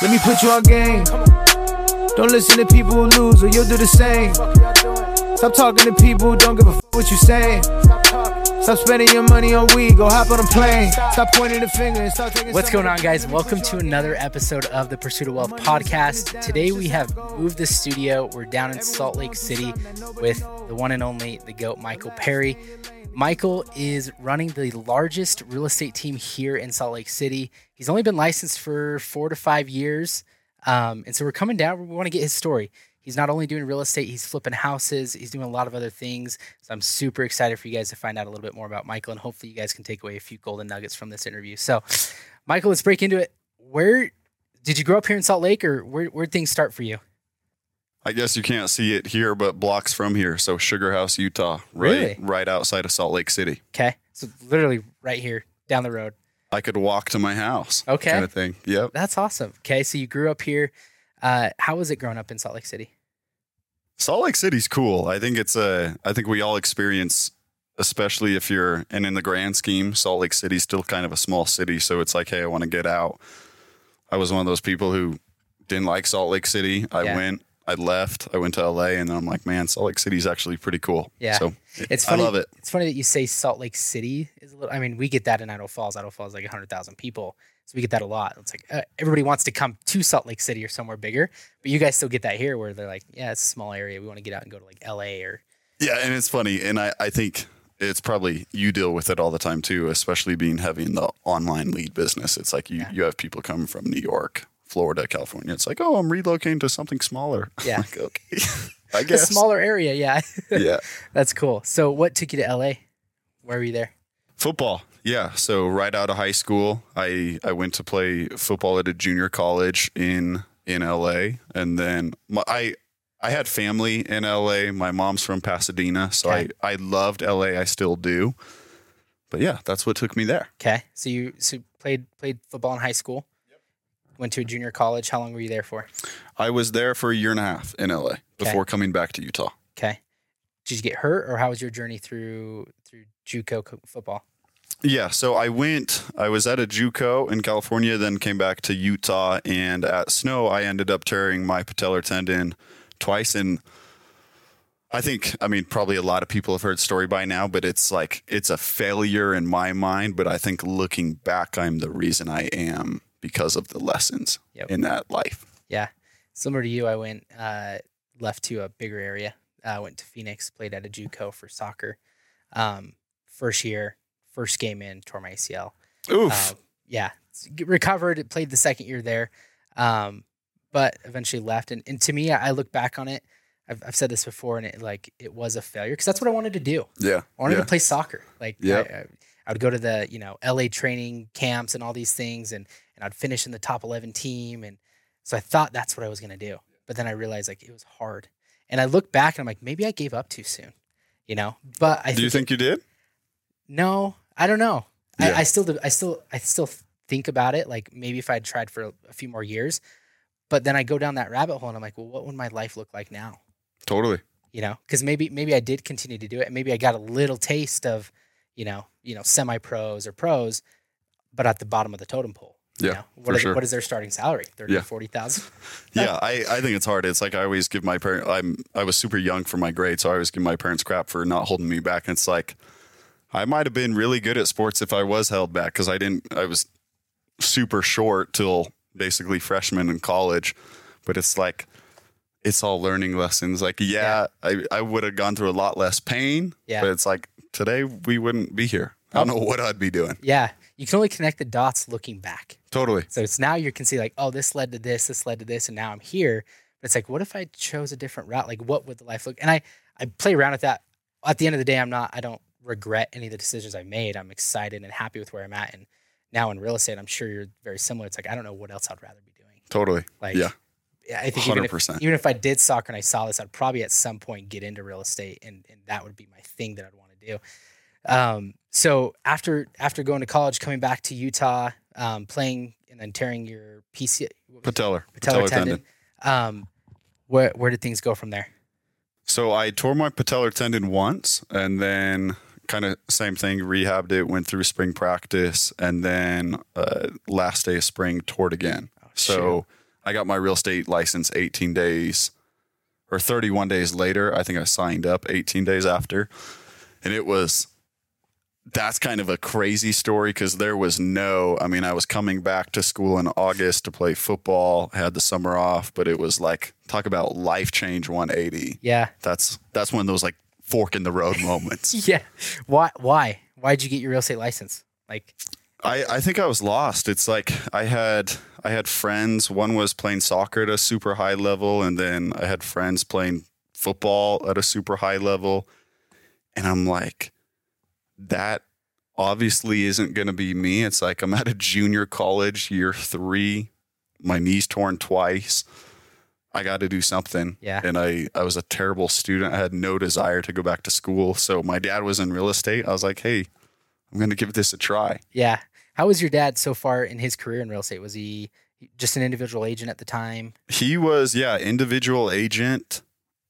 Let me put you on game. Don't listen to people who lose or you'll do the same. Stop talking to people who don't give a f*** what you say. Stop spending your money on weed, go hop on a plane. Stop pointing the finger and start taking. What's going on, guys? Welcome to another episode of the Pursuit of Wealth Podcast. Today we have moved the studio. We're down in Salt Lake City with the one and only, the GOAT, Michael Perry. Michael is running the largest real estate team here in Salt Lake City. He's only been licensed for 4 to 5 years. And so we're coming down. We want to get his story. He's not only doing real estate, he's flipping houses. He's doing a lot of other things. So I'm super excited for you guys to find out a little bit more about Michael, and hopefully you guys can take away a few golden nuggets from this interview. So Michael, let's break into it. Where did you grow up here in Salt Lake, or where'd things start for you? I guess you can't see it here, but blocks from here. So Sugar House, Utah, right outside of Salt Lake City. Okay. So literally right here down the road. I could walk to my house. Okay. Kind of thing. Yep. That's awesome. Okay. So you grew up here. How was it growing up in Salt Lake City? Salt Lake City's cool. I think I think we all experience, especially if you're, and in the grand scheme, Salt Lake City's still kind of a small city. So it's like, hey, I want to get out. I was one of those people who didn't like Salt Lake City. I went, I left, I went to LA, and then I'm like, man, Salt Lake City's actually pretty cool. Yeah. So it's funny. I love it. It's funny that you say Salt Lake City is a little, I mean, we get that in Idaho Falls. Idaho Falls is like 100,000 people. So we get that a lot. It's like everybody wants to come to Salt Lake City or somewhere bigger, but you guys still get that here where they're like, yeah, it's a small area. We want to get out and go to like LA or. Yeah. And it's funny. And I think it's probably, you deal with it all the time too, especially being heavy in the online lead business. It's like you have people come from New York, Florida, California. It's like, oh, I'm relocating to something smaller. Yeah. Like, okay. I guess. A smaller area. Yeah. Yeah. That's cool. So what took you to LA? Where were you there? Football. Yeah. So right out of high school, I went to play football at a junior college in LA. And then I had family in LA. My mom's from Pasadena. So okay. I loved LA. I still do. But yeah, that's what took me there. Okay. So you played football in high school? Went to a junior college. How long were you there for? I was there for 1.5 years in LA before coming back to Utah. Okay. Did you get hurt, or how was your journey through JUCO football? Yeah. So I was at a JUCO in California, then came back to Utah, and at Snow, I ended up tearing my patellar tendon twice. And I mean, probably a lot of people have heard the story by now, but it's like, it's a failure in my mind. But I think looking back, I'm the reason I am, because of the lessons in that life. Yeah. Similar to you, I went left to a bigger area. I went to Phoenix, played at a JUCO for soccer. First year, first game in, tore my ACL. Oof. Yeah. Recovered, played the second year there, but eventually left. And to me, I look back on it. I've said this before, and it was a failure because that's what I wanted to do. Yeah. I wanted to play soccer. I would go to the, LA training camps and all these things, and I'd finish in the top 11 team. And so I thought that's what I was going to do. But then I realized it was hard. And I look back and I'm like, maybe I gave up too soon, but I do. You think you did? No, I don't know. Yeah. I still think about it. Like maybe if I had tried for a few more years, but then I go down that rabbit hole and I'm like, well, what would my life look like now? Totally. Cause maybe I did continue to do it. And maybe I got a little taste of, semi-pros or pros, but at the bottom of the totem pole. Yeah. What is their starting salary? 30 to 40,000? Yeah. I think it's hard. It's like I always give my parents, I was super young for my grade, so I always give my parents crap for not holding me back. And it's like, I might've been really good at sports if I was held back. Cause I was super short till basically freshman in college, but it's like, it's all learning lessons. Like, I would have gone through a lot less pain, but it's like today we wouldn't be here. I don't know what I'd be doing. Yeah. You can only connect the dots looking back. Totally. So it's now you can see like, oh, this led to this, and now I'm here. But it's like, what if I chose a different route? Like, what would the life look? And I play around with that. At the end of the day, I don't regret any of the decisions I made. I'm excited and happy with where I'm at. And now in real estate, I'm sure you're very similar. It's like, I don't know what else I'd rather be doing. Totally. I think 100%. Even if I did soccer and I saw this, I'd probably at some point get into real estate, and that would be my thing that I'd want to do. So after going to college, coming back to Utah, playing and then tearing your patellar tendon. Where did things go from there? So I tore my patellar tendon once, and then kind of same thing, rehabbed it, went through spring practice, and then last day of spring tore it again. Oh, so I got my real estate license 18 days or 31 days later. I think I signed up 18 days after. And it was, that's kind of a crazy story because there was no, I mean, I was coming back to school in August to play football, had the summer off, but it was like, talk about life change 180. Yeah. That's one of those like fork in the road moments. Yeah. Why? Why'd you get your real estate license? Like, I think I was lost. It's like I had friends. One was playing soccer at a super high level. And then I had friends playing football at a super high level. And I'm like, that obviously isn't going to be me. It's like I'm at a junior college, year 3. My knee's torn twice. I got to do something. Yeah. And I was a terrible student. I had no desire to go back to school. So my dad was in real estate. I was like, hey, I'm going to give this a try. Yeah. How was your dad so far in his career in real estate? Was he just an individual agent at the time? He was, yeah, individual agent,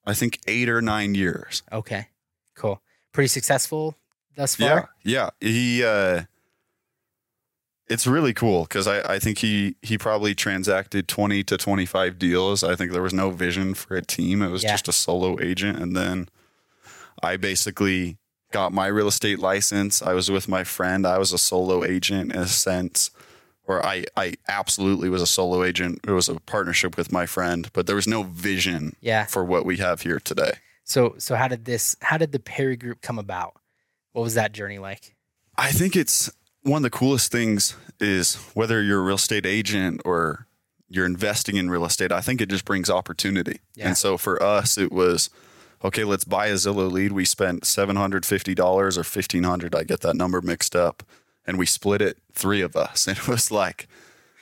I think 8 or 9 years. Okay, cool. Pretty successful thus far? Yeah. He, it's really cool because I think he probably transacted 20 to 25 deals. I think there was no vision for a team. It was just a solo agent. And then I basically got my real estate license. I was with my friend. I was a solo agent in a sense, or I absolutely was a solo agent. It was a partnership with my friend, but there was no vision for what we have here today. So how did the Perry Group come about? What was that journey like? I think it's one of the coolest things is whether you're a real estate agent or you're investing in real estate, I think it just brings opportunity. Yeah. And so for us, it was, okay, let's buy a Zillow lead. We spent $750 or $1,500. I get that number mixed up. And we split it, three of us. And it was like,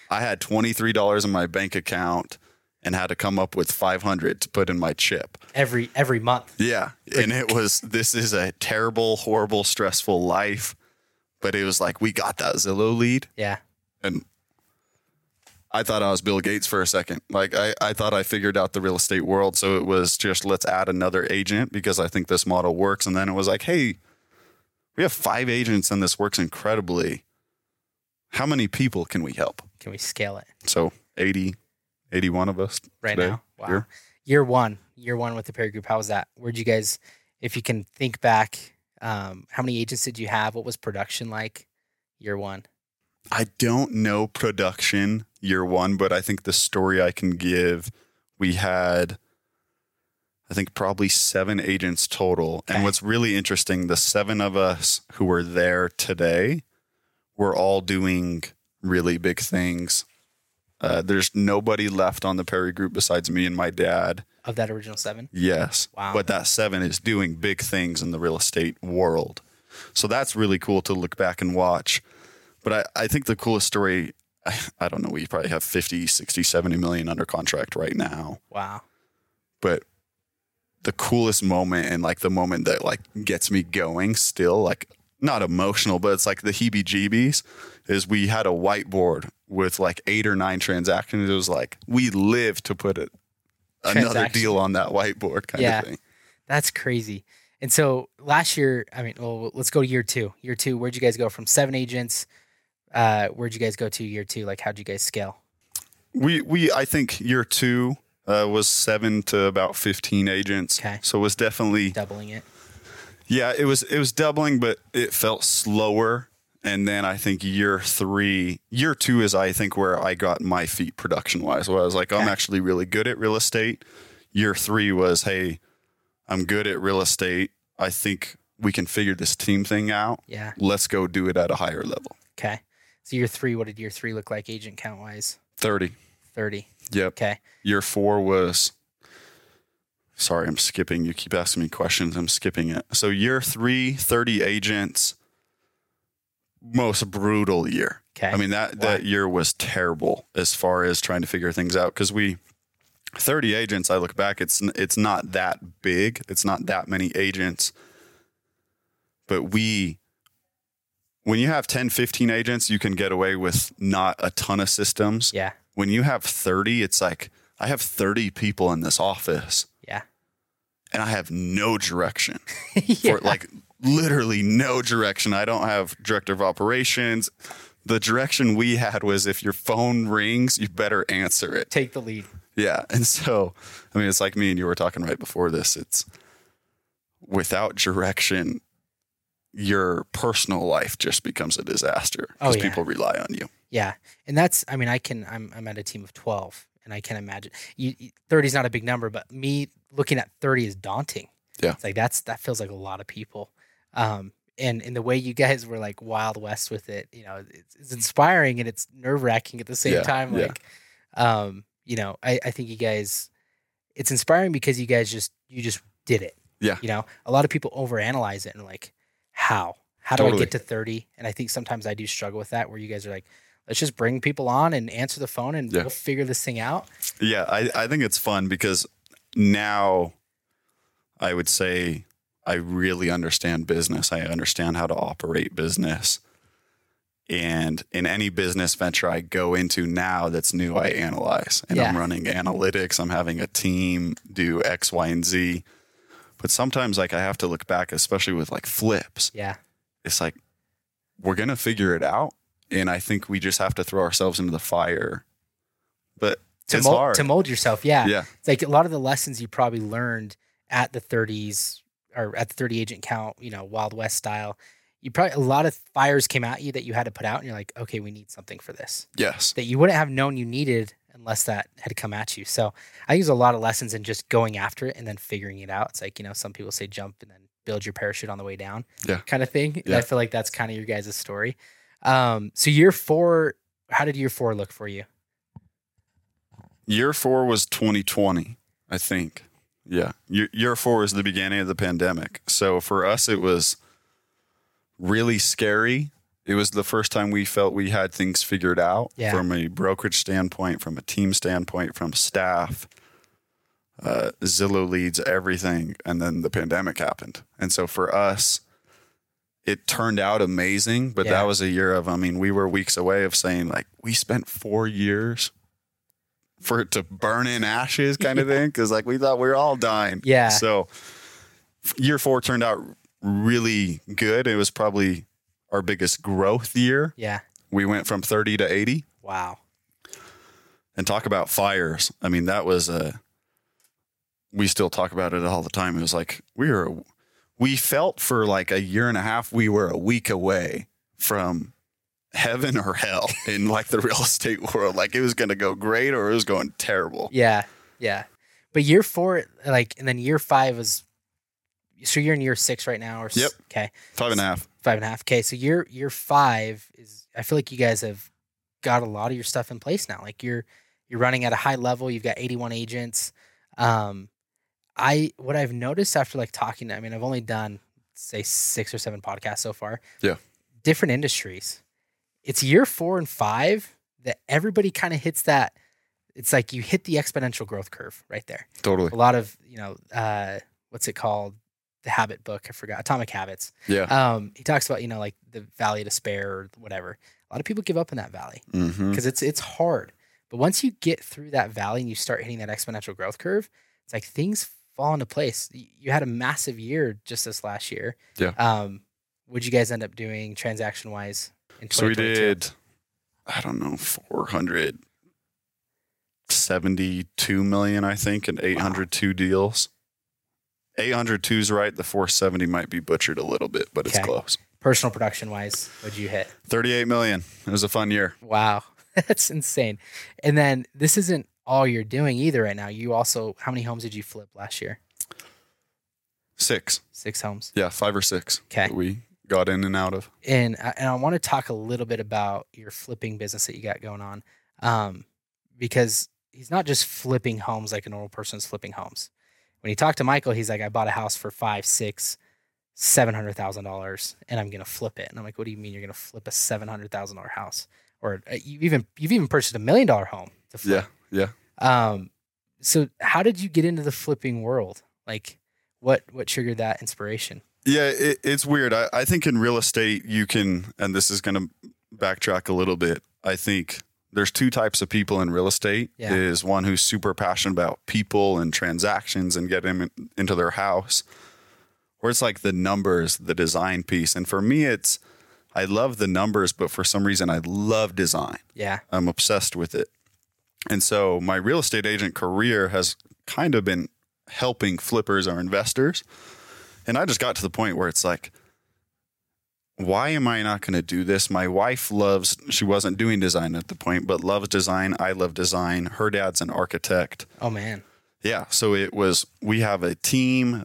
I had $23 in my bank account and had to come up with $500 to put in my chip. Every month. Yeah. And it was, this is a terrible, horrible, stressful life. But it was like, we got that Zillow lead. Yeah. And I thought I was Bill Gates for a second. Like I thought I figured out the real estate world. So it was just, let's add another agent because I think this model works. And then it was like, hey, we have 5 agents and this works incredibly. How many people can we help? Can we scale it? So 81 of us right today, now. Wow. Year one with the Perry Group. How was that? Where'd you guys, if you can think back, how many agents did you have? What was production like year one? I don't know production year one, but I think the story I can give, we had, I think probably 7 agents total. Okay. And what's really interesting, the 7 of us who are there today, we're all doing really big things. There's nobody left on the Perry Group besides me and my dad. Of that original 7? Yes. Wow. But that 7 is doing big things in the real estate world. So that's really cool to look back and watch. But I think the coolest story, I don't know, we probably have 50, 60, 70 million under contract right now. Wow. But the coolest moment and like the moment that like gets me going still, like not emotional, but it's like the heebie-jeebies is we had a whiteboard with like 8 or 9 transactions. It was like, we live to put another deal on that whiteboard kind of thing. That's crazy. And so last year, I mean, well, let's go to year two. Year two, where'd you guys go from 7 agents? Where'd you guys go to year two? Like, how'd you guys scale? We I think year two was 7 to about 15 agents. Okay. So it was definitely doubling it. Yeah, it was doubling, but it felt slower. And then I think year two is I think where I got my feet production wise. Where I was like, I'm actually really good at real estate. Year 3 was, hey, I'm good at real estate. I think we can figure this team thing out. Yeah. Let's go do it at a higher level. Okay. So year 3, what did year 3 look like agent count wise? 30. Yep. Okay. Year 4 was, sorry, I'm skipping. You keep asking me questions. I'm skipping it. So year 3, 30 agents, most brutal year. Okay. I mean, that year was terrible as far as trying to figure things out. 'Cause 30 agents, I look back, it's not that big. It's not that many agents. But when you have 10, 15 agents, you can get away with not a ton of systems. Yeah. When you have 30, it's like, I have 30 people in this office. Yeah. And I have no direction. Yeah. Literally no direction. I don't have director of operations, the direction we had was, if your phone rings, you better answer it. Take the lead. Yeah. And so, I mean, it's like me and you were talking right before this. It's without direction, your personal life just becomes a disaster because people rely on you. Yeah. And that's, I mean, I'm at a team of 12 and I can imagine 30 is not a big number, but me looking at 30 is daunting. Yeah. It's like, that feels like a lot of people. And the way you guys were like Wild West with it, you know, it's inspiring and it's nerve wracking at the same time. Like, you know, I think you guys, it's inspiring because you just did it. Yeah. You know, a lot of people overanalyze it and like, how do I get to 30? And I think sometimes I do struggle with that, where you guys are like, let's just bring people on and answer the phone and we'll figure this thing out. Yeah. I think it's fun because now I would say I really understand business. I understand how to operate business. And in any business venture I go into now that's new, I analyze. And I'm running analytics. I'm having a team do X, Y, and Z. But sometimes, like, I have to look back, especially with like flips. Yeah. It's like, we're going to figure it out. And I think we just have to throw ourselves into the fire. But it's hard. To mold yourself. Yeah. Yeah. It's like a lot of the lessons you probably learned at the 30s or at the 30 agent count, you know, Wild West style, you probably, a lot of fires came at you that you had to put out and you're like, okay, we need something for this. Yes. That you wouldn't have known you needed unless that had come at you. So I think there's a lot of lessons in just going after it and then figuring it out. It's like, you know, some people say jump and then build your parachute on the way down kind of thing. Yeah. And I feel like that's kind of your guys' story. So year 4, how did year 4 look for you? Year 4 was 2020, I think. Yeah. Year 4 was the beginning of the pandemic. So for us, it was really scary. It was the first time we felt we had things figured out from a brokerage standpoint, from a team standpoint, from staff. Zillow leads everything. And then the pandemic happened. And so for us, it turned out amazing. But that was a year of, I mean, we were weeks away of saying, like, we spent 4 years for it to burn in ashes kind of thing. Because, like, we thought we were all dying. Yeah. So year 4 turned out really good. It was probably our biggest growth year. Yeah. We went from 30 to 80. Wow. And talk about fires. I mean, that was we still talk about it all the time. It was like, we felt for like a year and a half, we were a week away from heaven or hell in like the real estate world. Like, it was going to go great or it was going terrible. Yeah. Yeah. But year 4, like, and then year 5 was, so you're in year 6 right now or yep. Okay. 5.5. 5.5. Okay. So year 5 is, I feel like you guys have got a lot of your stuff in place now. Like you're running at a high level. You've got 81 agents. What I've noticed after like talking to, I mean, I've only done say 6 or 7 podcasts so far. Yeah. Different industries. It's year 4 and 5 that everybody kind of hits that. It's like you hit the exponential growth curve right there. Totally. A lot of, you know, what's it called? The habit book. I forgot. Atomic Habits. Yeah. He talks about, you know, like the valley of despair or whatever. A lot of people give up in that valley because it's hard. But once you get through that valley and you start hitting that exponential growth curve, it's like things fall into place. You had a massive year just this last year. Yeah. What'd you guys end up doing transaction wise? So we did, I don't know, 472 million, I think, and 802 deals. 802 is right. The 470 might be butchered a little bit, but it's close. Personal production wise, what'd you hit? 38 million. It was a fun year. Wow. That's insane. And then this isn't all you're doing either right now. You also, how many homes did you flip last year? 6. 6 homes. Yeah. 5 or 6. Okay. We got in and out of. And I want to talk a little bit about your flipping business that you got going on. Because he's not just flipping homes like a normal person's flipping homes. When you talk to Michael, he's like, I bought a house for $500,000, $600,000, $700,000, and I'm going to flip it. And I'm like, what do you mean you're going to flip a $700,000 house? Or you've even purchased a $1 million home to flip. Yeah. Yeah. So how did you get into the flipping world? Like what triggered that inspiration? Yeah. It's weird. I think in real estate you can, and this is going to backtrack a little bit. I think there's 2 types of people in real estate. Yeah. Is one who's super passionate about people and transactions and getting them into their house, or it's like the numbers, the design piece. And for me, it's, I love the numbers, but for some reason I love design. Yeah. I'm obsessed with it. And so my real estate agent career has kind of been helping flippers or investors. And I just got to the point where it's like, why am I not going to do this? My wife loves, she wasn't doing design at the point, but loves design. I love design. Her dad's an architect. Oh, man. Yeah. So it was, we have a team.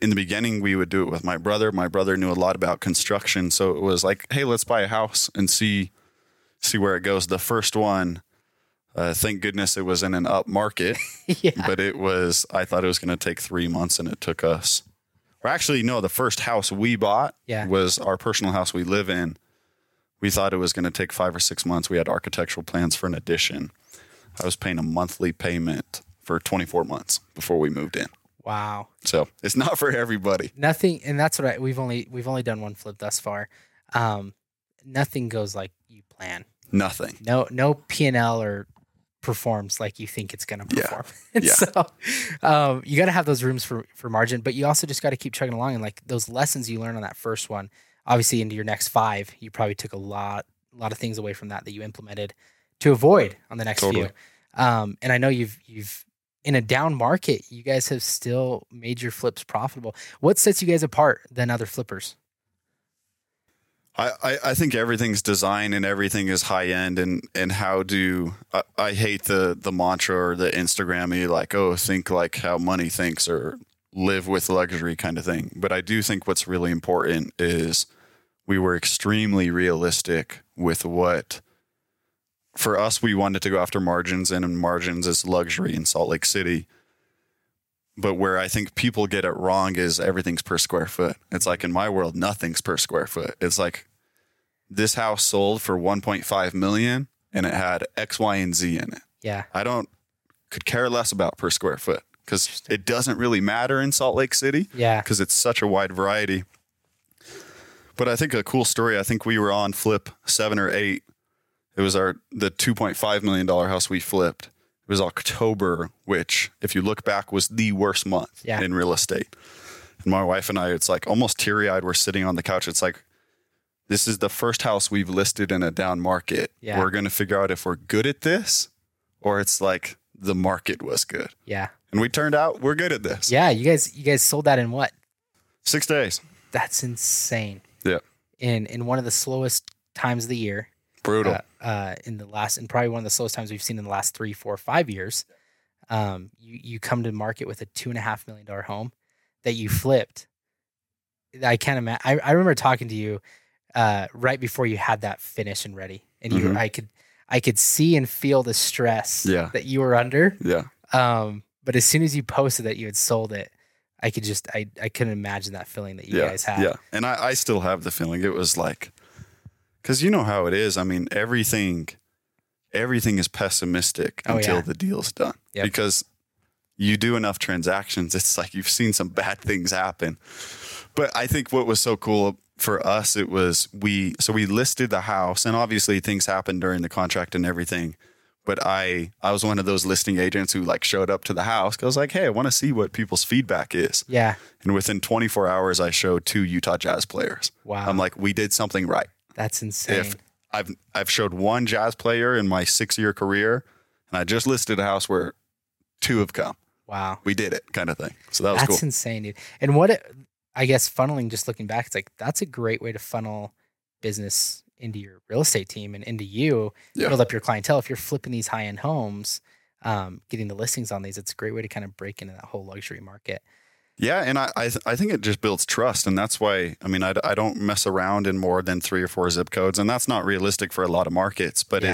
In the beginning, we would do it with my brother. My brother knew a lot about construction. So it was like, hey, let's buy a house and see where it goes. The first one, thank goodness it was in an up market, yeah. But it was, I thought it was going to take 3 months and it took us. Or actually, no, the first house we bought was our personal house we live in. We thought it was going to take 5 or 6 months. We had architectural plans for an addition. I was paying a monthly payment for 24 months before we moved in. Wow. So it's not for everybody. Nothing. And that's what we've only done one flip thus far. Nothing goes like you plan. Nothing. No P&L or performs like you think it's going to perform. Yeah. Yeah. So you got to have those rooms for margin, but you also just got to keep chugging along. And like those lessons you learn on that first one, obviously into your next 5, you probably took a lot of things away from that you implemented to avoid on the next few. And I know you've in a down market, you guys have still made your flips profitable. What sets you guys apart than other flippers? I think everything's design and everything is high end and how do I hate the mantra or the Instagram-y like, oh, think like how money thinks or live with luxury kind of thing. But I do think what's really important is we were extremely realistic with what for us, we wanted to go after margins and margins is luxury in Salt Lake City. But where I think people get it wrong is everything's per square foot. It's like in my world, nothing's per square foot. It's like this house sold for 1.5 million and it had X, Y, and Z in it. Yeah. I could care less about per square foot because it doesn't really matter in Salt Lake City. Yeah. Because it's such a wide variety. But I think a cool story, I think we were on flip 7 or 8. It was the $2.5 million house we flipped. It was October, which if you look back was the worst month in real estate. And my wife and I, it's like almost teary-eyed. We're sitting on the couch. It's like, this is the first house we've listed in a down market. Yeah. We're going to figure out if we're good at this or it's like the market was good. Yeah. And we turned out we're good at this. Yeah. You guys sold that in what? 6 days. That's insane. Yeah. In one of the slowest times of the year. Brutal. In probably one of the slowest times we've seen in the last 3, 4, 5 years, you come to market with a $2.5 million home that you flipped. I can't imagine. I remember talking to you right before you had that finish and ready, and you, mm-hmm. I could see and feel the stress that you were under. Yeah. But as soon as you posted that you had sold it, I couldn't imagine that feeling that you guys had. Yeah. And I still have the feeling. It was like. Because you know how it is. I mean, everything is pessimistic until the deal's done. Yep. Because you do enough transactions, it's like you've seen some bad things happen. But I think what was so cool for us, it was we listed the house, and obviously things happened during the contract and everything. But I was one of those listing agents who like showed up to the house because I was like, hey, I want to see what people's feedback is. Yeah. And within 24 hours, I showed 2 Utah Jazz players. Wow. I'm like, we did something right. That's insane. If I've showed one Jazz player in my 6-year career, and I just listed a house where 2 have come. Wow. We did it kind of thing. So that was cool. That's insane, dude. And I guess funneling, just looking back, it's like, that's a great way to funnel business into your real estate team and into you, build up your clientele. If you're flipping these high-end homes, getting the listings on these, it's a great way to kind of break into that whole luxury market. Yeah, and I think it just builds trust, and that's why, I mean, I don't mess around in more than 3 or 4 zip codes, and that's not realistic for a lot of markets, but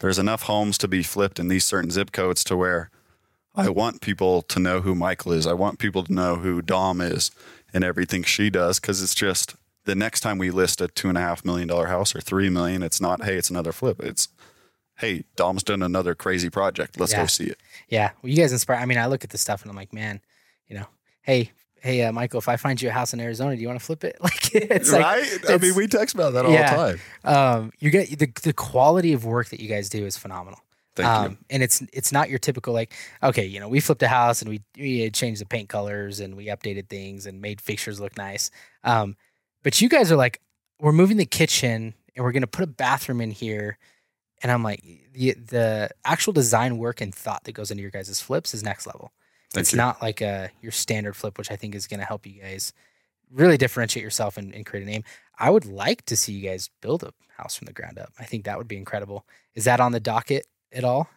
there's enough homes to be flipped in these certain zip codes to where I want people to know who Michael is. I want people to know who Dom is and everything she does, because it's just the next time we list a $2.5 million house or $3 million, it's not, hey, it's another flip. It's, hey, Dom's done another crazy project. Let's go see it. Yeah, well, you guys inspire. I mean, I look at this stuff, and I'm like, man, you know. Hey, Michael, if I find you a house in Arizona, do you want to flip it? Like, it's right? Like, I mean, we text about that all the time. You get the quality of work that you guys do is phenomenal. Thank you. And it's not your typical like, okay, you know, we flipped a house and we changed the paint colors and we updated things and made fixtures look nice. But you guys are like, we're moving the kitchen and we're going to put a bathroom in here. And I'm like, the actual design work and thought that goes into your guys' flips is next level. It's not like your standard flip, which I think is going to help you guys really differentiate yourself and create a name. I would like to see you guys build a house from the ground up. I think that would be incredible. Is that on the docket at all?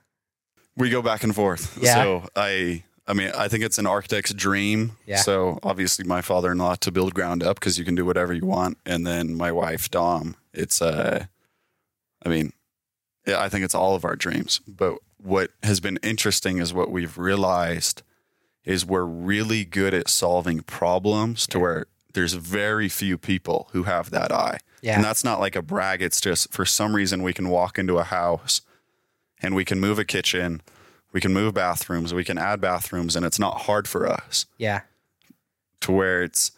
We go back and forth. Yeah. So I mean, I think it's an architect's dream. Yeah. So obviously my father-in-law to build ground up because you can do whatever you want. And then my wife, Dom, it's, I mean, yeah, I think it's all of our dreams. But what has been interesting is what we've realized is we're really good at solving problems to where there's very few people who have that eye. Yeah. And that's not like a brag. It's just for some reason we can walk into a house and we can move a kitchen, we can move bathrooms, we can add bathrooms, and it's not hard for us. Yeah. To where it's,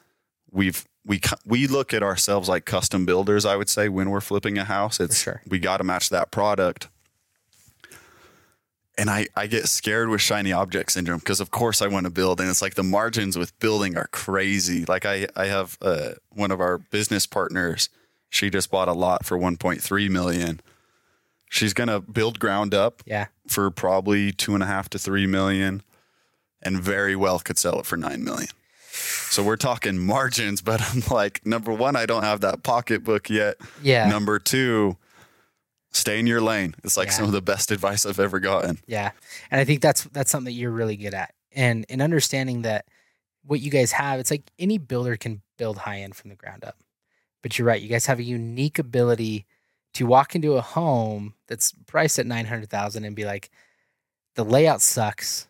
we look at ourselves like custom builders, I would say, when we're flipping a house. It's, for sure, we got to match that product. And I get scared with shiny object syndrome because, of course, I want to build. And it's like the margins with building are crazy. Like I have one of our business partners. She just bought a lot for $1.3 million. She's going to build ground up for probably $2.5 to $3 million and very well could sell it for $9 million. So we're talking margins, but I'm like, number one, I don't have that pocketbook yet. Yeah. Number two, stay in your lane. It's like some of the best advice I've ever gotten. Yeah. And I think that's something that you're really good at. And understanding that what you guys have, it's like any builder can build high end from the ground up. But you're right. You guys have a unique ability to walk into a home that's priced at $900,000 and be like, the layout sucks.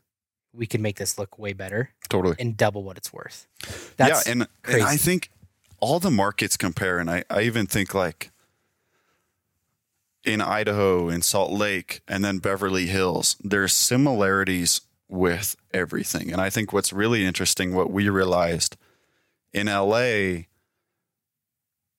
We can make this look way better. Totally. And double what it's worth. That's crazy. And I think all the markets compare. And I even think like in Idaho, in Salt Lake, and then Beverly Hills, there's similarities with everything. And I think what's really interesting, what we realized in LA,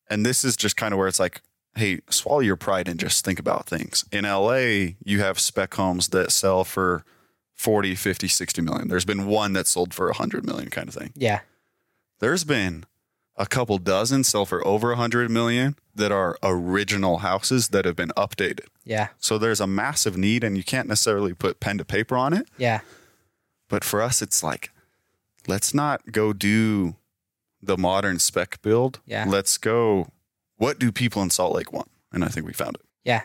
and this is just kind of where it's like, hey, swallow your pride and just think about things. In LA, you have spec homes that sell for 40, 50, 60 million. There's been one that sold for 100 million kind of thing. Yeah. There's been a couple dozen sell for over 100 million that are original houses that have been updated. Yeah. So there's a massive need and you can't necessarily put pen to paper on it. Yeah. But for us, it's like, let's not go do the modern spec build. Yeah. Let's go, what do people in Salt Lake want? And I think we found it. Yeah.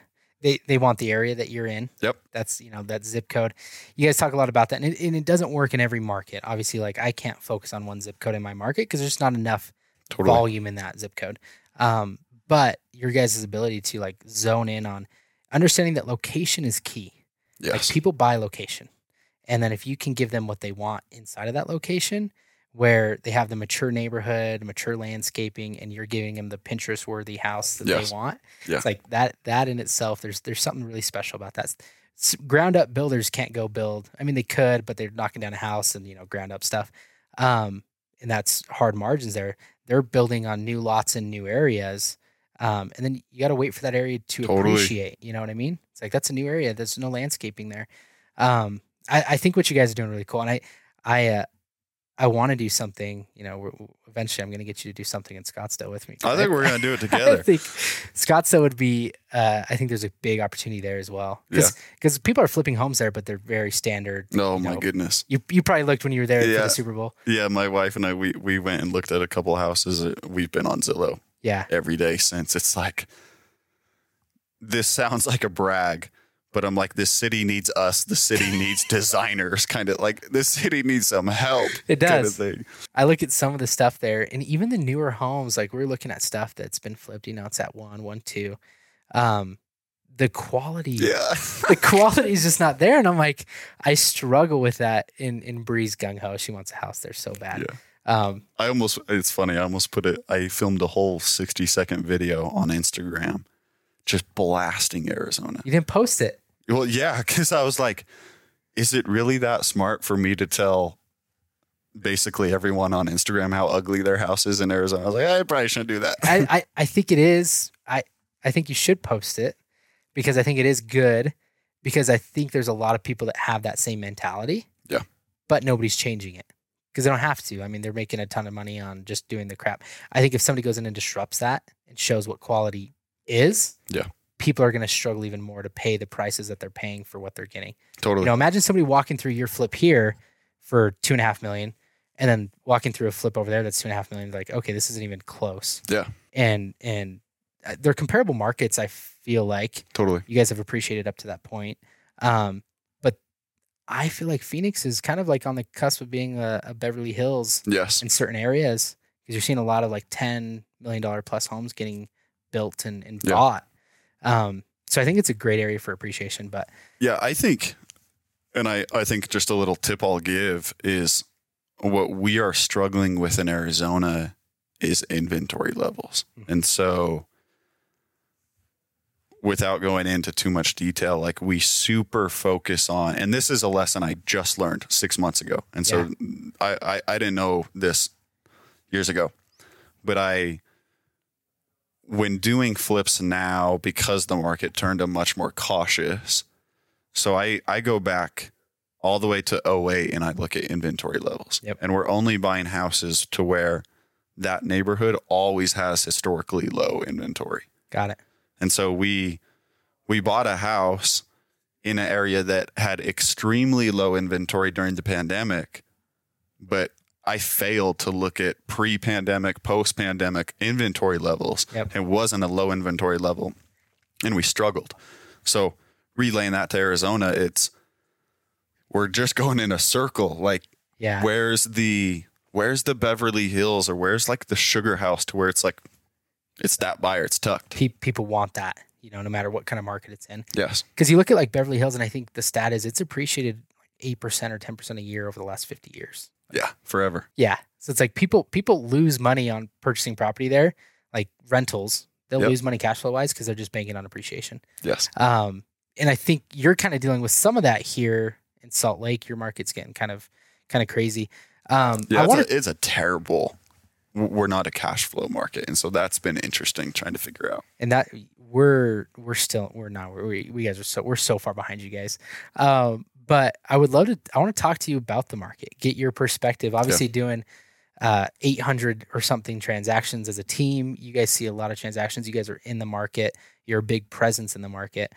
They want the area that you're in. Yep. That's, you know, that zip code. You guys talk a lot about that. And it doesn't work in every market. Obviously, like I can't focus on one zip code in my market because there's not enough volume in that zip code. But your guys' ability to like zone in on understanding that location is key. Yes. Like people buy location. And then if you can give them what they want inside of that location where they have the mature neighborhood, mature landscaping, and you're giving them the Pinterest-worthy house that they want. Yeah. It's like that in itself, there's something really special about that. Ground-up builders can't go build. I mean, they could, but they're knocking down a house and, you know, ground-up stuff. And that's hard margins there. They're building on new lots in new areas. And then you got to wait for that area to appreciate. You know what I mean? It's like, that's a new area. There's no landscaping there. I think what you guys are doing really cool. And I want to do something, you know, eventually I'm going to get you to do something in Scottsdale with me. I think we're going to do it together. I think Scottsdale would be, I think there's a big opportunity there as well. Because people are flipping homes there, but they're very standard. Oh, my goodness. You probably looked when you were there for the Super Bowl. Yeah, my wife and I, we went and looked at a couple of houses. We've been on Zillow every day since. It's like, this sounds like a brag. But I'm like, this city needs us. The city needs designers, kind of like this city needs some help. It does. Kind of thing. I look at some of the stuff there and even the newer homes, like we're looking at stuff that's been flipped. You know, it's at 1, 2. The quality, the quality is just not there. And I'm like, I struggle with that in Bree's gung-ho. She wants a house there so bad. Yeah. It's funny. I almost I filmed a whole 60-second video on Instagram just blasting Arizona. You didn't post it. Well, yeah, because I was like, is it really that smart for me to tell basically everyone on Instagram how ugly their house is in Arizona? I was like, I probably shouldn't do that. I think it is. I think you should post it because I think it is good because I think there's a lot of people that have that same mentality. Yeah. But nobody's changing it. because they don't have to. I mean, they're making a ton of money on just doing the crap. I think if somebody goes in and disrupts that and shows what quality is, yeah, people are going to struggle even more to pay the prices that they're paying for what they're getting. Totally. You know, imagine somebody walking through your flip here for $2.5 million and then walking through a flip over there that's $2.5 million. Like, okay, this isn't even close. Yeah. And they're comparable markets. I feel like totally. You guys have appreciated up to that point. I feel like Phoenix is kind of like on the cusp of being a Beverly Hills yes. in certain areas, because you're seeing a lot of like $10 million plus homes getting built and yeah. bought. So I think it's a great area for appreciation, but yeah, I think, and I think just a little tip I'll give is what we are struggling with in Arizona is inventory levels. Mm-hmm. And so without going into too much detail, like we super focus on, and this is a lesson I just learned 6 months ago. And so yeah. I didn't know this years ago, but when doing flips now, because the market turned a much more cautious. So I go back all the way to 2008 and I look at inventory levels yep. and we're only buying houses to where that neighborhood always has historically low inventory. Got it. And so we bought a house in an area that had extremely low inventory during the pandemic, but I failed to look at pre-pandemic, post-pandemic inventory levels. Yep. It wasn't a low inventory level, and we struggled. So relaying that to Arizona, we're just going in a circle. Like, yeah. where's the Beverly Hills, or where's like the Sugar House, to where it's like, it's that buyer. It's tucked. People want that, you know, no matter what kind of market it's in. Yes. Because you look at like Beverly Hills, and I think the stat is it's appreciated like 8% or 10% a year over the last 50 years. Like, yeah. Forever. Yeah. So it's like people lose money on purchasing property there, like rentals. They'll yep. lose money cash flow wise because they're just banking on appreciation. Yes. And I think you're kind of dealing with some of that here in Salt Lake. Your market's getting kind of crazy. Yeah, it's a terrible. We're not a cash flow market. And so that's been interesting trying to figure out. And that we're so far behind you guys. But I want to talk to you about the market, get your perspective, obviously yeah. doing 800 or something transactions as a team. You guys see a lot of transactions. You guys are in the market. You're a big presence in the market.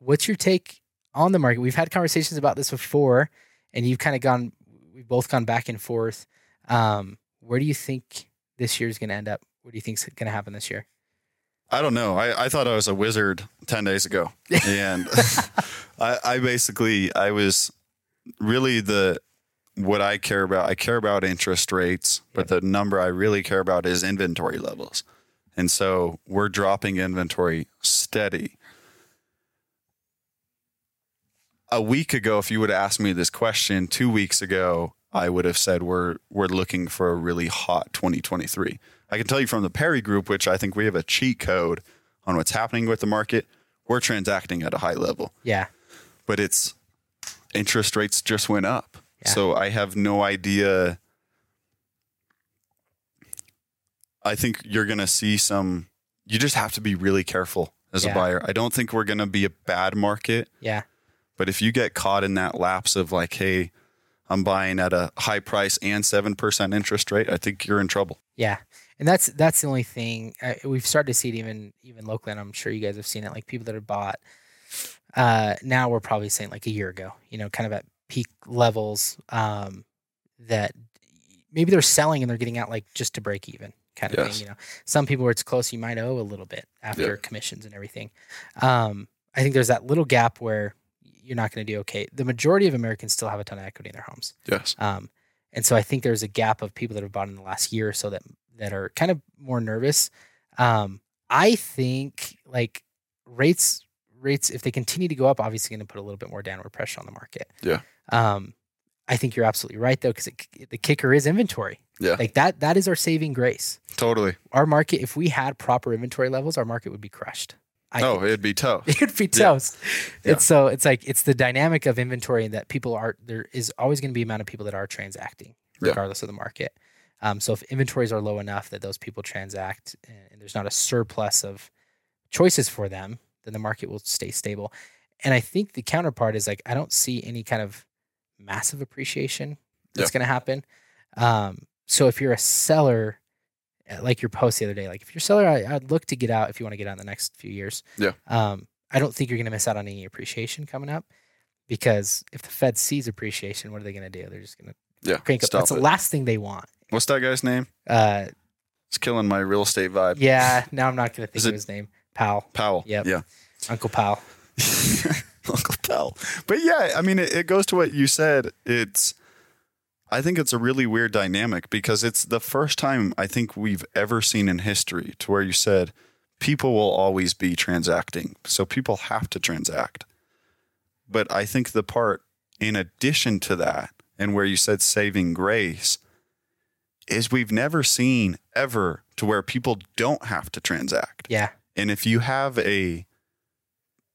What's your take on the market? We've had conversations about this before, and we've both gone back and forth. Where do you think this year is going to end up? What do you think is going to happen this year? I don't know. I thought I was a wizard 10 days ago. And I was really what I care about. I care about interest rates, but yep. the number I really care about is inventory levels. And so we're dropping inventory steady. A week ago, if you would have asked me this question 2 weeks ago, I would have said we're looking for a really hot 2023. I can tell you from the Perry Group, which I think we have a cheat code on what's happening with the market. We're transacting at a high level. Yeah. But it's interest rates just went up. Yeah. So I have no idea. I think you're going to see you just have to be really careful as yeah. a buyer. I don't think we're going to be a bad market. Yeah. But if you get caught in that lapse of like, hey, I'm buying at a high price and 7% interest rate, I think you're in trouble. Yeah. And that's the only thing we've started to see it even locally. And I'm sure you guys have seen it, like people that are bought now, we're probably saying like a year ago, you know, kind of at peak levels that maybe they're selling and they're getting out like just to break even kind of yes. thing. You know, some people where it's close, you might owe a little bit after yeah. commissions and everything. I think there's that little gap where you're not going to do okay. The majority of Americans still have a ton of equity in their homes. Yes. And so I think there's a gap of people that have bought in the last year or so that are kind of more nervous. I think like rates, if they continue to go up, obviously going to put a little bit more downward pressure on the market. Yeah. I think you're absolutely right though, because the kicker is inventory. Yeah. Like that is our saving grace. Totally. Our market, if we had proper inventory levels, our market would be crushed. It'd be toast. It'd be toast. Yeah. And so it's like, it's the dynamic of inventory that there is always going to be amount of people that are transacting regardless yeah. of the market. So if inventories are low enough that those people transact and there's not a surplus of choices for them, then the market will stay stable. And I think the counterpart is like, I don't see any kind of massive appreciation that's going to happen. So if you're a seller, like your post the other day, like if you're a seller, I'd look to get out if you want to get out in the next few years. Yeah. I don't think you're going to miss out on any appreciation coming up, because if the Fed sees appreciation, what are they going to do? They're just going to crank up. That's the last thing they want. What's that guy's name? It's killing my real estate vibe. Yeah. Now I'm not going to think of his name. Powell. Powell. Yep. Yeah. Uncle Powell. Uncle Powell. But yeah, I mean, it goes to what you said. I think it's a really weird dynamic, because it's the first time I think we've ever seen in history to where you said people will always be transacting. So people have to transact. But I think the part in addition to that, and where you said saving grace, is we've never seen ever to where people don't have to transact. Yeah. And if you have a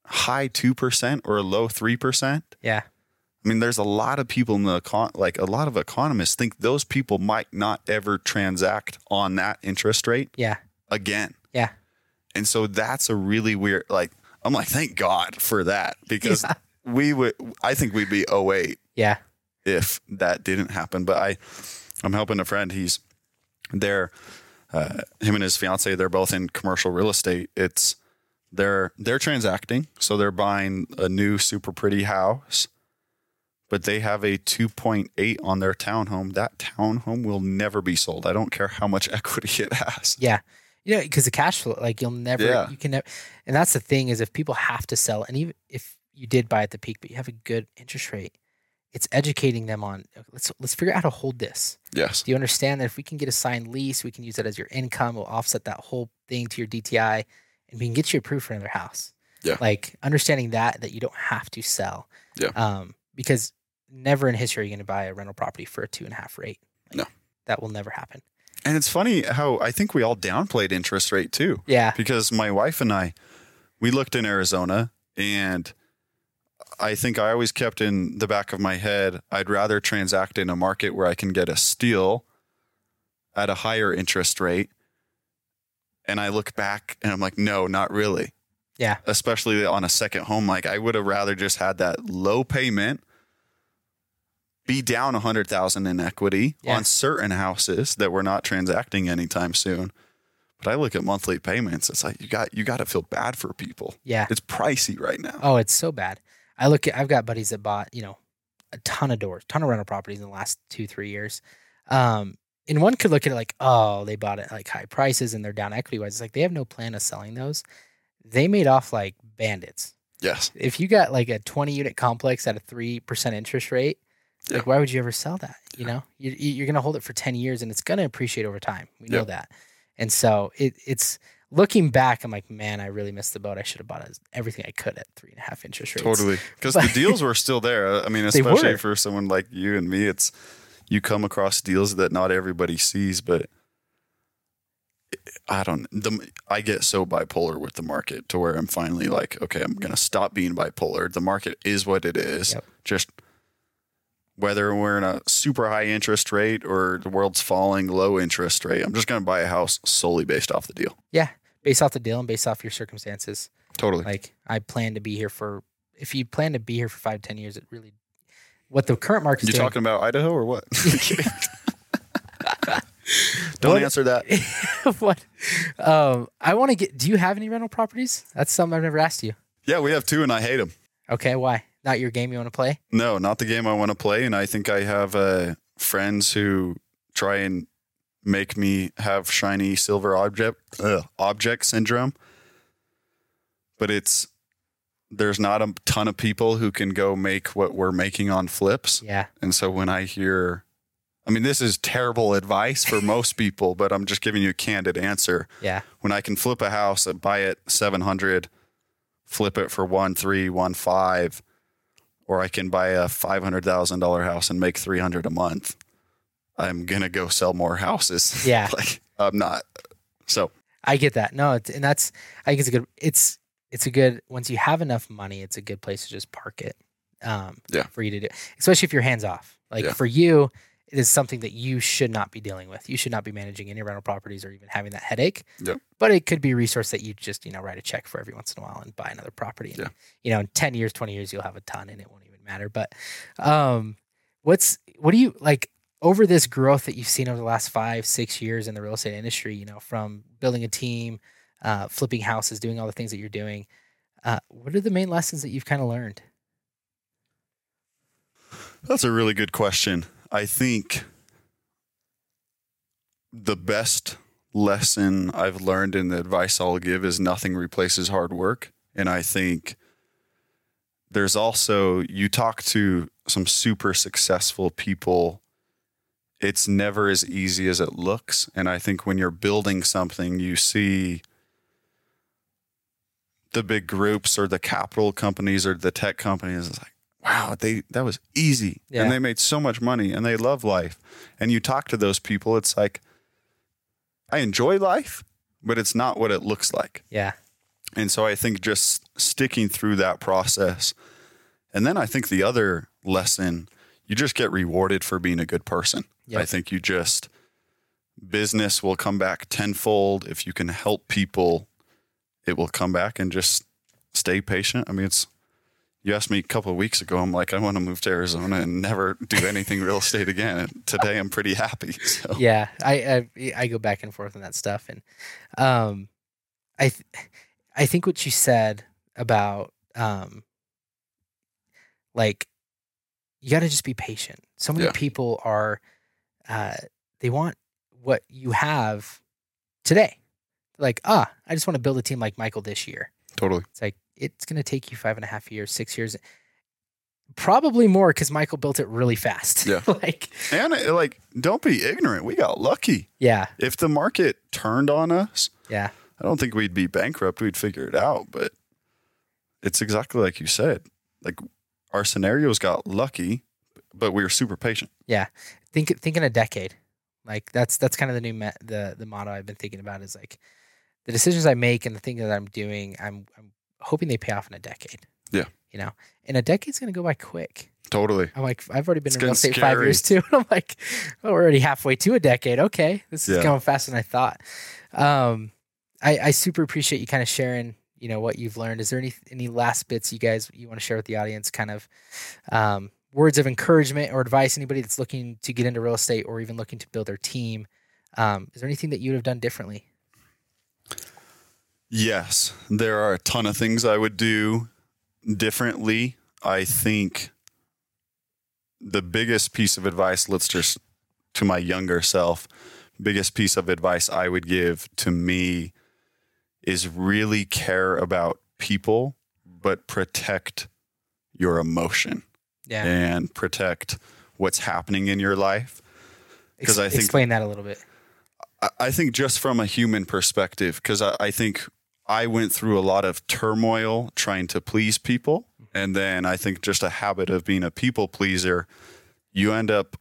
high 2% or a low 3%, yeah, I mean, there's a lot of people in the like a lot of economists think those people might not ever transact on that interest rate. Yeah. Again. Yeah. And so that's a really weird, like, I'm like, thank God for that, because I think we'd be 08. Yeah. If that didn't happen. But I'm helping a friend. He's there. Him and his fiance, they're both in commercial real estate. They're transacting. So they're buying a new super pretty house, but they have a 2.8 on their townhome. That townhome will never be sold. I don't care how much equity it has. Yeah. You know, because the cash flow, like you can never. And that's the thing, is if people have to sell, and even if you did buy at the peak, but you have a good interest rate, it's educating them on, let's figure out how to hold this. Yes. Do you understand that if we can get a signed lease, we can use that as your income. We'll offset that whole thing to your DTI, and we can get you approved for another house. Yeah. Like understanding that you don't have to sell. Yeah. Because never in history are you going to buy a rental property for a 2.5 rate. Like, no. That will never happen. And it's funny how I think we all downplayed interest rate too. Yeah. Because my wife and I, we looked in Arizona, and I think I always kept in the back of my head, I'd rather transact in a market where I can get a steal at a higher interest rate. And I look back and I'm like, no, not really. Yeah. Especially on a second home. Like, I would have rather just had that low payment, be down $100,000 in equity on certain houses that we're not transacting anytime soon. But I look at monthly payments. It's like, you got to feel bad for people. Yeah. It's pricey right now. Oh, it's so bad. I've got buddies that bought, you know, a ton of doors, ton of rental properties in the last 2-3 years. And one could look at it like, oh, they bought it at like high prices and they're down equity wise. It's like, they have no plan of selling those. They made off like bandits. Yes. If you got like a 20 unit complex at a 3% interest rate, like why would you ever sell that? You know, you're going to hold it for 10 years and it's going to appreciate over time. We know that. And so it's looking back, I'm like, man, I really missed the boat. I should have bought everything I could at 3.5 interest rates. Totally. Because the deals were still there. I mean, especially for someone like you and me, it's, you come across deals that not everybody sees, but I get so bipolar with the market to where I'm finally like, okay, I'm going to stop being bipolar. The market is what it is. Yep. Just whether we're in a super high interest rate or the world's falling low interest rate, I'm just going to buy a house solely based off the deal. Yeah. Based off the deal and based off your circumstances. Totally. Like, if you plan to be here for 5-10 years, it really, what the current market's doing. You talking about Idaho or what? Don't answer that. What? I want to do you have any rental properties? That's something I've never asked you. Yeah, we have two and I hate them. Okay, why? Not your game you want to play? No, not the game I want to play. And I think I have friends who try and make me have shiny silver object syndrome. But there's not a ton of people who can go make what we're making on flips. Yeah. And so when I hear, I mean, this is terrible advice for most people, but I'm just giving you a candid answer. Yeah. When I can flip a house and buy it 700, flip it for 1.3, 1.5, or I can buy a $500,000 house and make $300 a month, I'm going to go sell more houses. Yeah. Like, I'm not. So I get that. No. And that's, I think once you have enough money, it's a good place to just park it for you to do, especially if you're hands off. Like for you, it is something that you should not be dealing with. You should not be managing any rental properties or even having that headache. Yeah. But it could be a resource that you just, write a check for every once in a while and buy another property. And, in 10 years, 20 years, you'll have a ton and it won't even matter. But what's what do you like over this growth that you've seen over the last 5-6 years in the real estate industry, you know, from building a team, flipping houses, doing all the things that you're doing. What are the main lessons that you've kind of learned? That's a really good question. I think the best lesson I've learned and the advice I'll give is nothing replaces hard work. And I think there's also, you talk to some super successful people, it's never as easy as it looks. And I think when you're building something, you see the big groups or the capital companies or the tech companies, it's like, wow, that was easy. Yeah. And they made so much money and they love life. And you talk to those people, it's like, I enjoy life, but it's not what it looks like. Yeah. And so I think just sticking through that process. And then I think the other lesson, you just get rewarded for being a good person. Yep. I think you just, business will come back tenfold. If you can help people, it will come back, and just stay patient. I mean, it's, you asked me a couple of weeks ago, I'm like, I want to move to Arizona and never do anything real estate again. And today I'm pretty happy. So. Yeah. I go back and forth on that stuff. And, I think what you said about, like, you got to just be patient. So many people are, they want what you have today. Like, I just want to build a team like Michael this year. Totally. It's like, it's going to take you 5.5 years, 6 years, probably more, because Michael built it really fast. Yeah. Don't be ignorant. We got lucky. Yeah. If the market turned on us. Yeah. I don't think we'd be bankrupt. We'd figure it out, but it's exactly like you said. Like, our scenarios got lucky, but we were super patient. Yeah. Think in a decade. Like, that's kind of the new the motto I've been thinking about, is like, the decisions I make and the things that I'm doing, I'm hoping they pay off in a decade. Yeah. You know, and a decade's going to go by quick. Totally. I'm like, I've already been in real estate scary. 5 years too. I'm like, oh, we're already halfway to a decade. Okay. This is going faster than I thought. I super appreciate you kind of sharing, you know, what you've learned. Is there any last bits you want to share with the audience, kind of words of encouragement or advice, anybody that's looking to get into real estate or even looking to build their team? Is there anything that you would have done differently? Yes, there are a ton of things I would do differently. I think the biggest piece of advice, let's just to my younger self, biggest piece of advice I would give to me is really care about people, but protect your emotion and protect what's happening in your life. Because I think, explain that a little bit. I think just from a human perspective, because I think I went through a lot of turmoil trying to please people. And then I think just a habit of being a people pleaser, you end up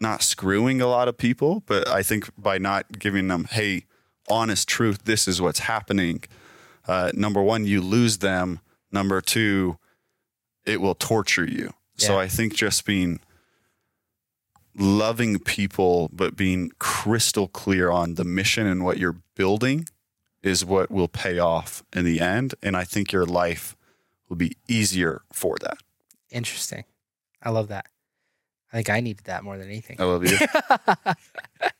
not screwing a lot of people, but I think by not giving them, hey, honest truth, this is what's happening. Number one, you lose them. Number two, it will torture you. Yeah. So I think just being loving people, but being crystal clear on the mission and what you're building is what will pay off in the end. And I think your life will be easier for that. Interesting. I love that. I think I needed that more than anything. I love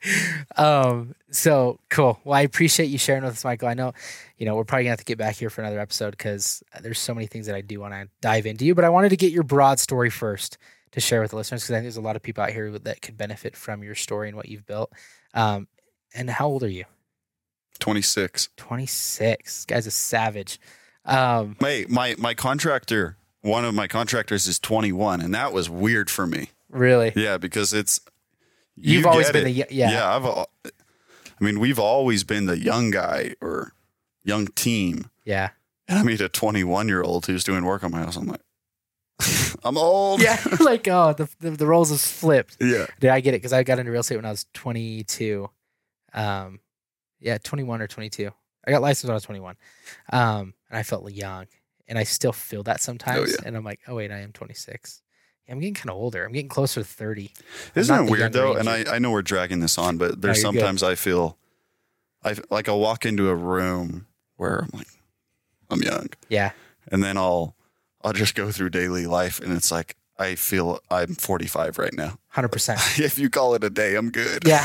you. So cool. Well, I appreciate you sharing with us, Michael. I know, you know, we're probably gonna have to get back here for another episode because there's so many things that I do want to dive into you, but I wanted to get your broad story first to share with the listeners, because I think there's a lot of people out here that could benefit from your story and what you've built. And how old are you? 26. 26. This guy's a savage. Wait, my contractor, one of my contractors is 21, and that was weird for me. Really? Yeah, because it's... You've always been the... Yeah. Yeah, we've always been the young guy or young team. Yeah. And I meet a 21-year-old who's doing work on my house. I'm like, I'm old. Yeah, like, oh, the roles have flipped. Yeah. Dude, I get it, because I got into real estate when I was 22. 21 or 22. I got licensed when I was 21. And I felt young. And I still feel that sometimes. Oh, yeah. And I'm like, oh, wait, I am 26. I'm getting kind of older. I'm getting closer to 30. Isn't it weird though? Ranger. And I know we're dragging this on, but there's sometimes good. I feel like I'll walk into a room where I'm like, I'm young. Yeah. And then I'll just go through daily life, and it's like, I feel I'm 45 right now. 100%. If you call it a day, I'm good. Yeah.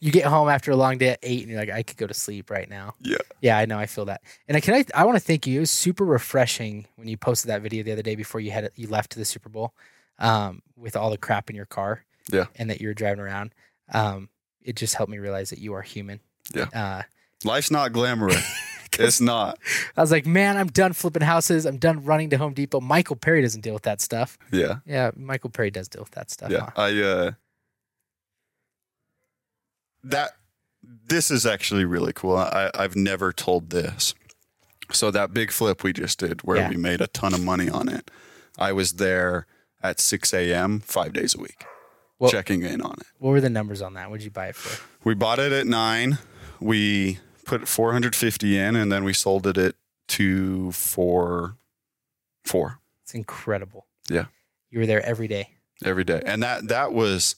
You get home after a long day at 8 and you're like, I could go to sleep right now. Yeah. Yeah, I know. I feel that. And I want to thank you. It was super refreshing when you posted that video the other day before you left to the Super Bowl with all the crap in your car. Yeah. And that you were driving around. It just helped me realize that you are human. Yeah. Life's not glamorous. It's not. I was like, man, I'm done flipping houses. I'm done running to Home Depot. Michael Perry doesn't deal with that stuff. Yeah. Yeah, Michael Perry does deal with that stuff. Yeah. Huh? This is actually really cool. I've never told this. So that big flip we just did where we made a ton of money on it. I was there at 6 a.m. 5 days a week checking in on it. What were the numbers on that? What did you buy it for? We bought it at 9. We put 450 in, and then we sold it at 244. It's incredible. Yeah. You were there every day. Every day. And that was,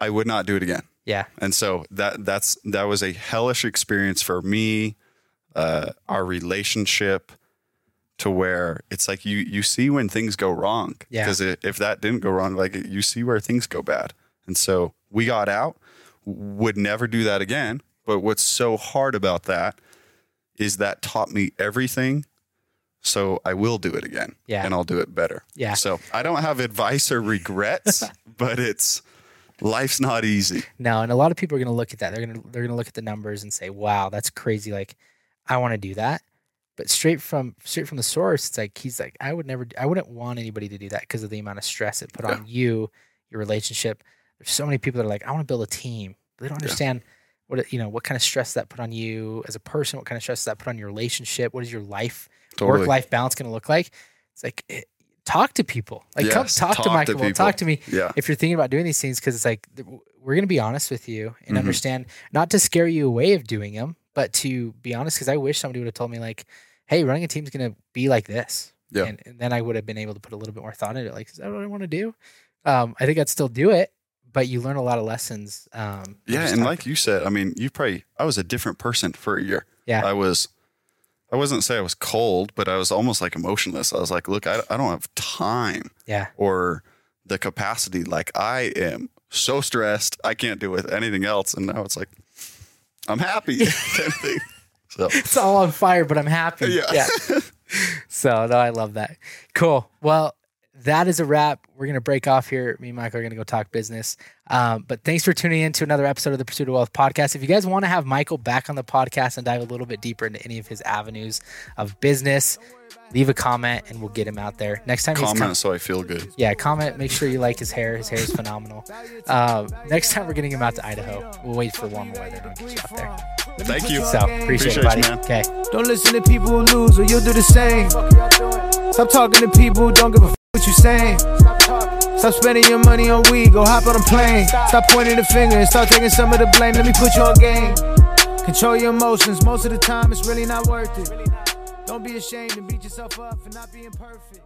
I would not do it again. Yeah. And so that was a hellish experience for me, our relationship, to where it's like you see when things go wrong. Yeah. Because if that didn't go wrong, like you see where things go bad. And so we got out, would never do that again. But what's so hard about that is that taught me everything. So I will do it again. Yeah. And I'll do it better. Yeah. So I don't have advice or regrets, but it's life's not easy. No. And a lot of people are going to look at that. They're going to look at the numbers and say, wow, that's crazy. Like, I want to do that. But straight from the source, it's like, he's like, I wouldn't want anybody to do that because of the amount of stress it put on you, your relationship. There's so many people that are like, I want to build a team. But they don't understand what kind of stress that put on you as a person? What kind of stress that put on your relationship? What is your life, work-life balance going to look like? It's like, talk to people. Like, yes, come talk to Michael. Talk to me if you're thinking about doing these things, because it's like, we're going to be honest with you and understand, not to scare you away of doing them, but to be honest, because I wish somebody would have told me, like, hey, running a team is going to be like this. Yeah. And then I would have been able to put a little bit more thought into it. Like, is that what I want to do? I think I'd still do it. But you learn a lot of lessons. And like you said, I mean, I was a different person for a year. Yeah. I wasn't saying I was cold, but I was almost like emotionless. I was like, look, I don't have time or the capacity. Like, I am so stressed. I can't do with anything else. And now it's like, I'm happy. So. It's all on fire, but I'm happy. Yeah. So, no, I love that. Cool. Well, that is a wrap. We're going to break off here. Me and Michael are going to go talk business. But thanks for tuning in to another episode of the Pursuit of Wealth podcast. If you guys want to have Michael back on the podcast and dive a little bit deeper into any of his avenues of business, leave a comment and we'll get him out there. Next time, so I feel good. Yeah, comment. Make sure you like his hair. His hair is phenomenal. Next time, we're getting him out to Idaho. We'll wait for warmer weather and get you out there. Thank you. So appreciate it, buddy. You, man. Okay. Don't listen to people who lose, or you'll do the same. Stop talking to people who don't give a what you saying. Stop spending your money on weed, go hop on a plane. Stop pointing the finger and start taking some of the blame. Let me put you on game. Control your emotions, most of the time it's really not worth it. Don't be ashamed and beat yourself up for not being perfect.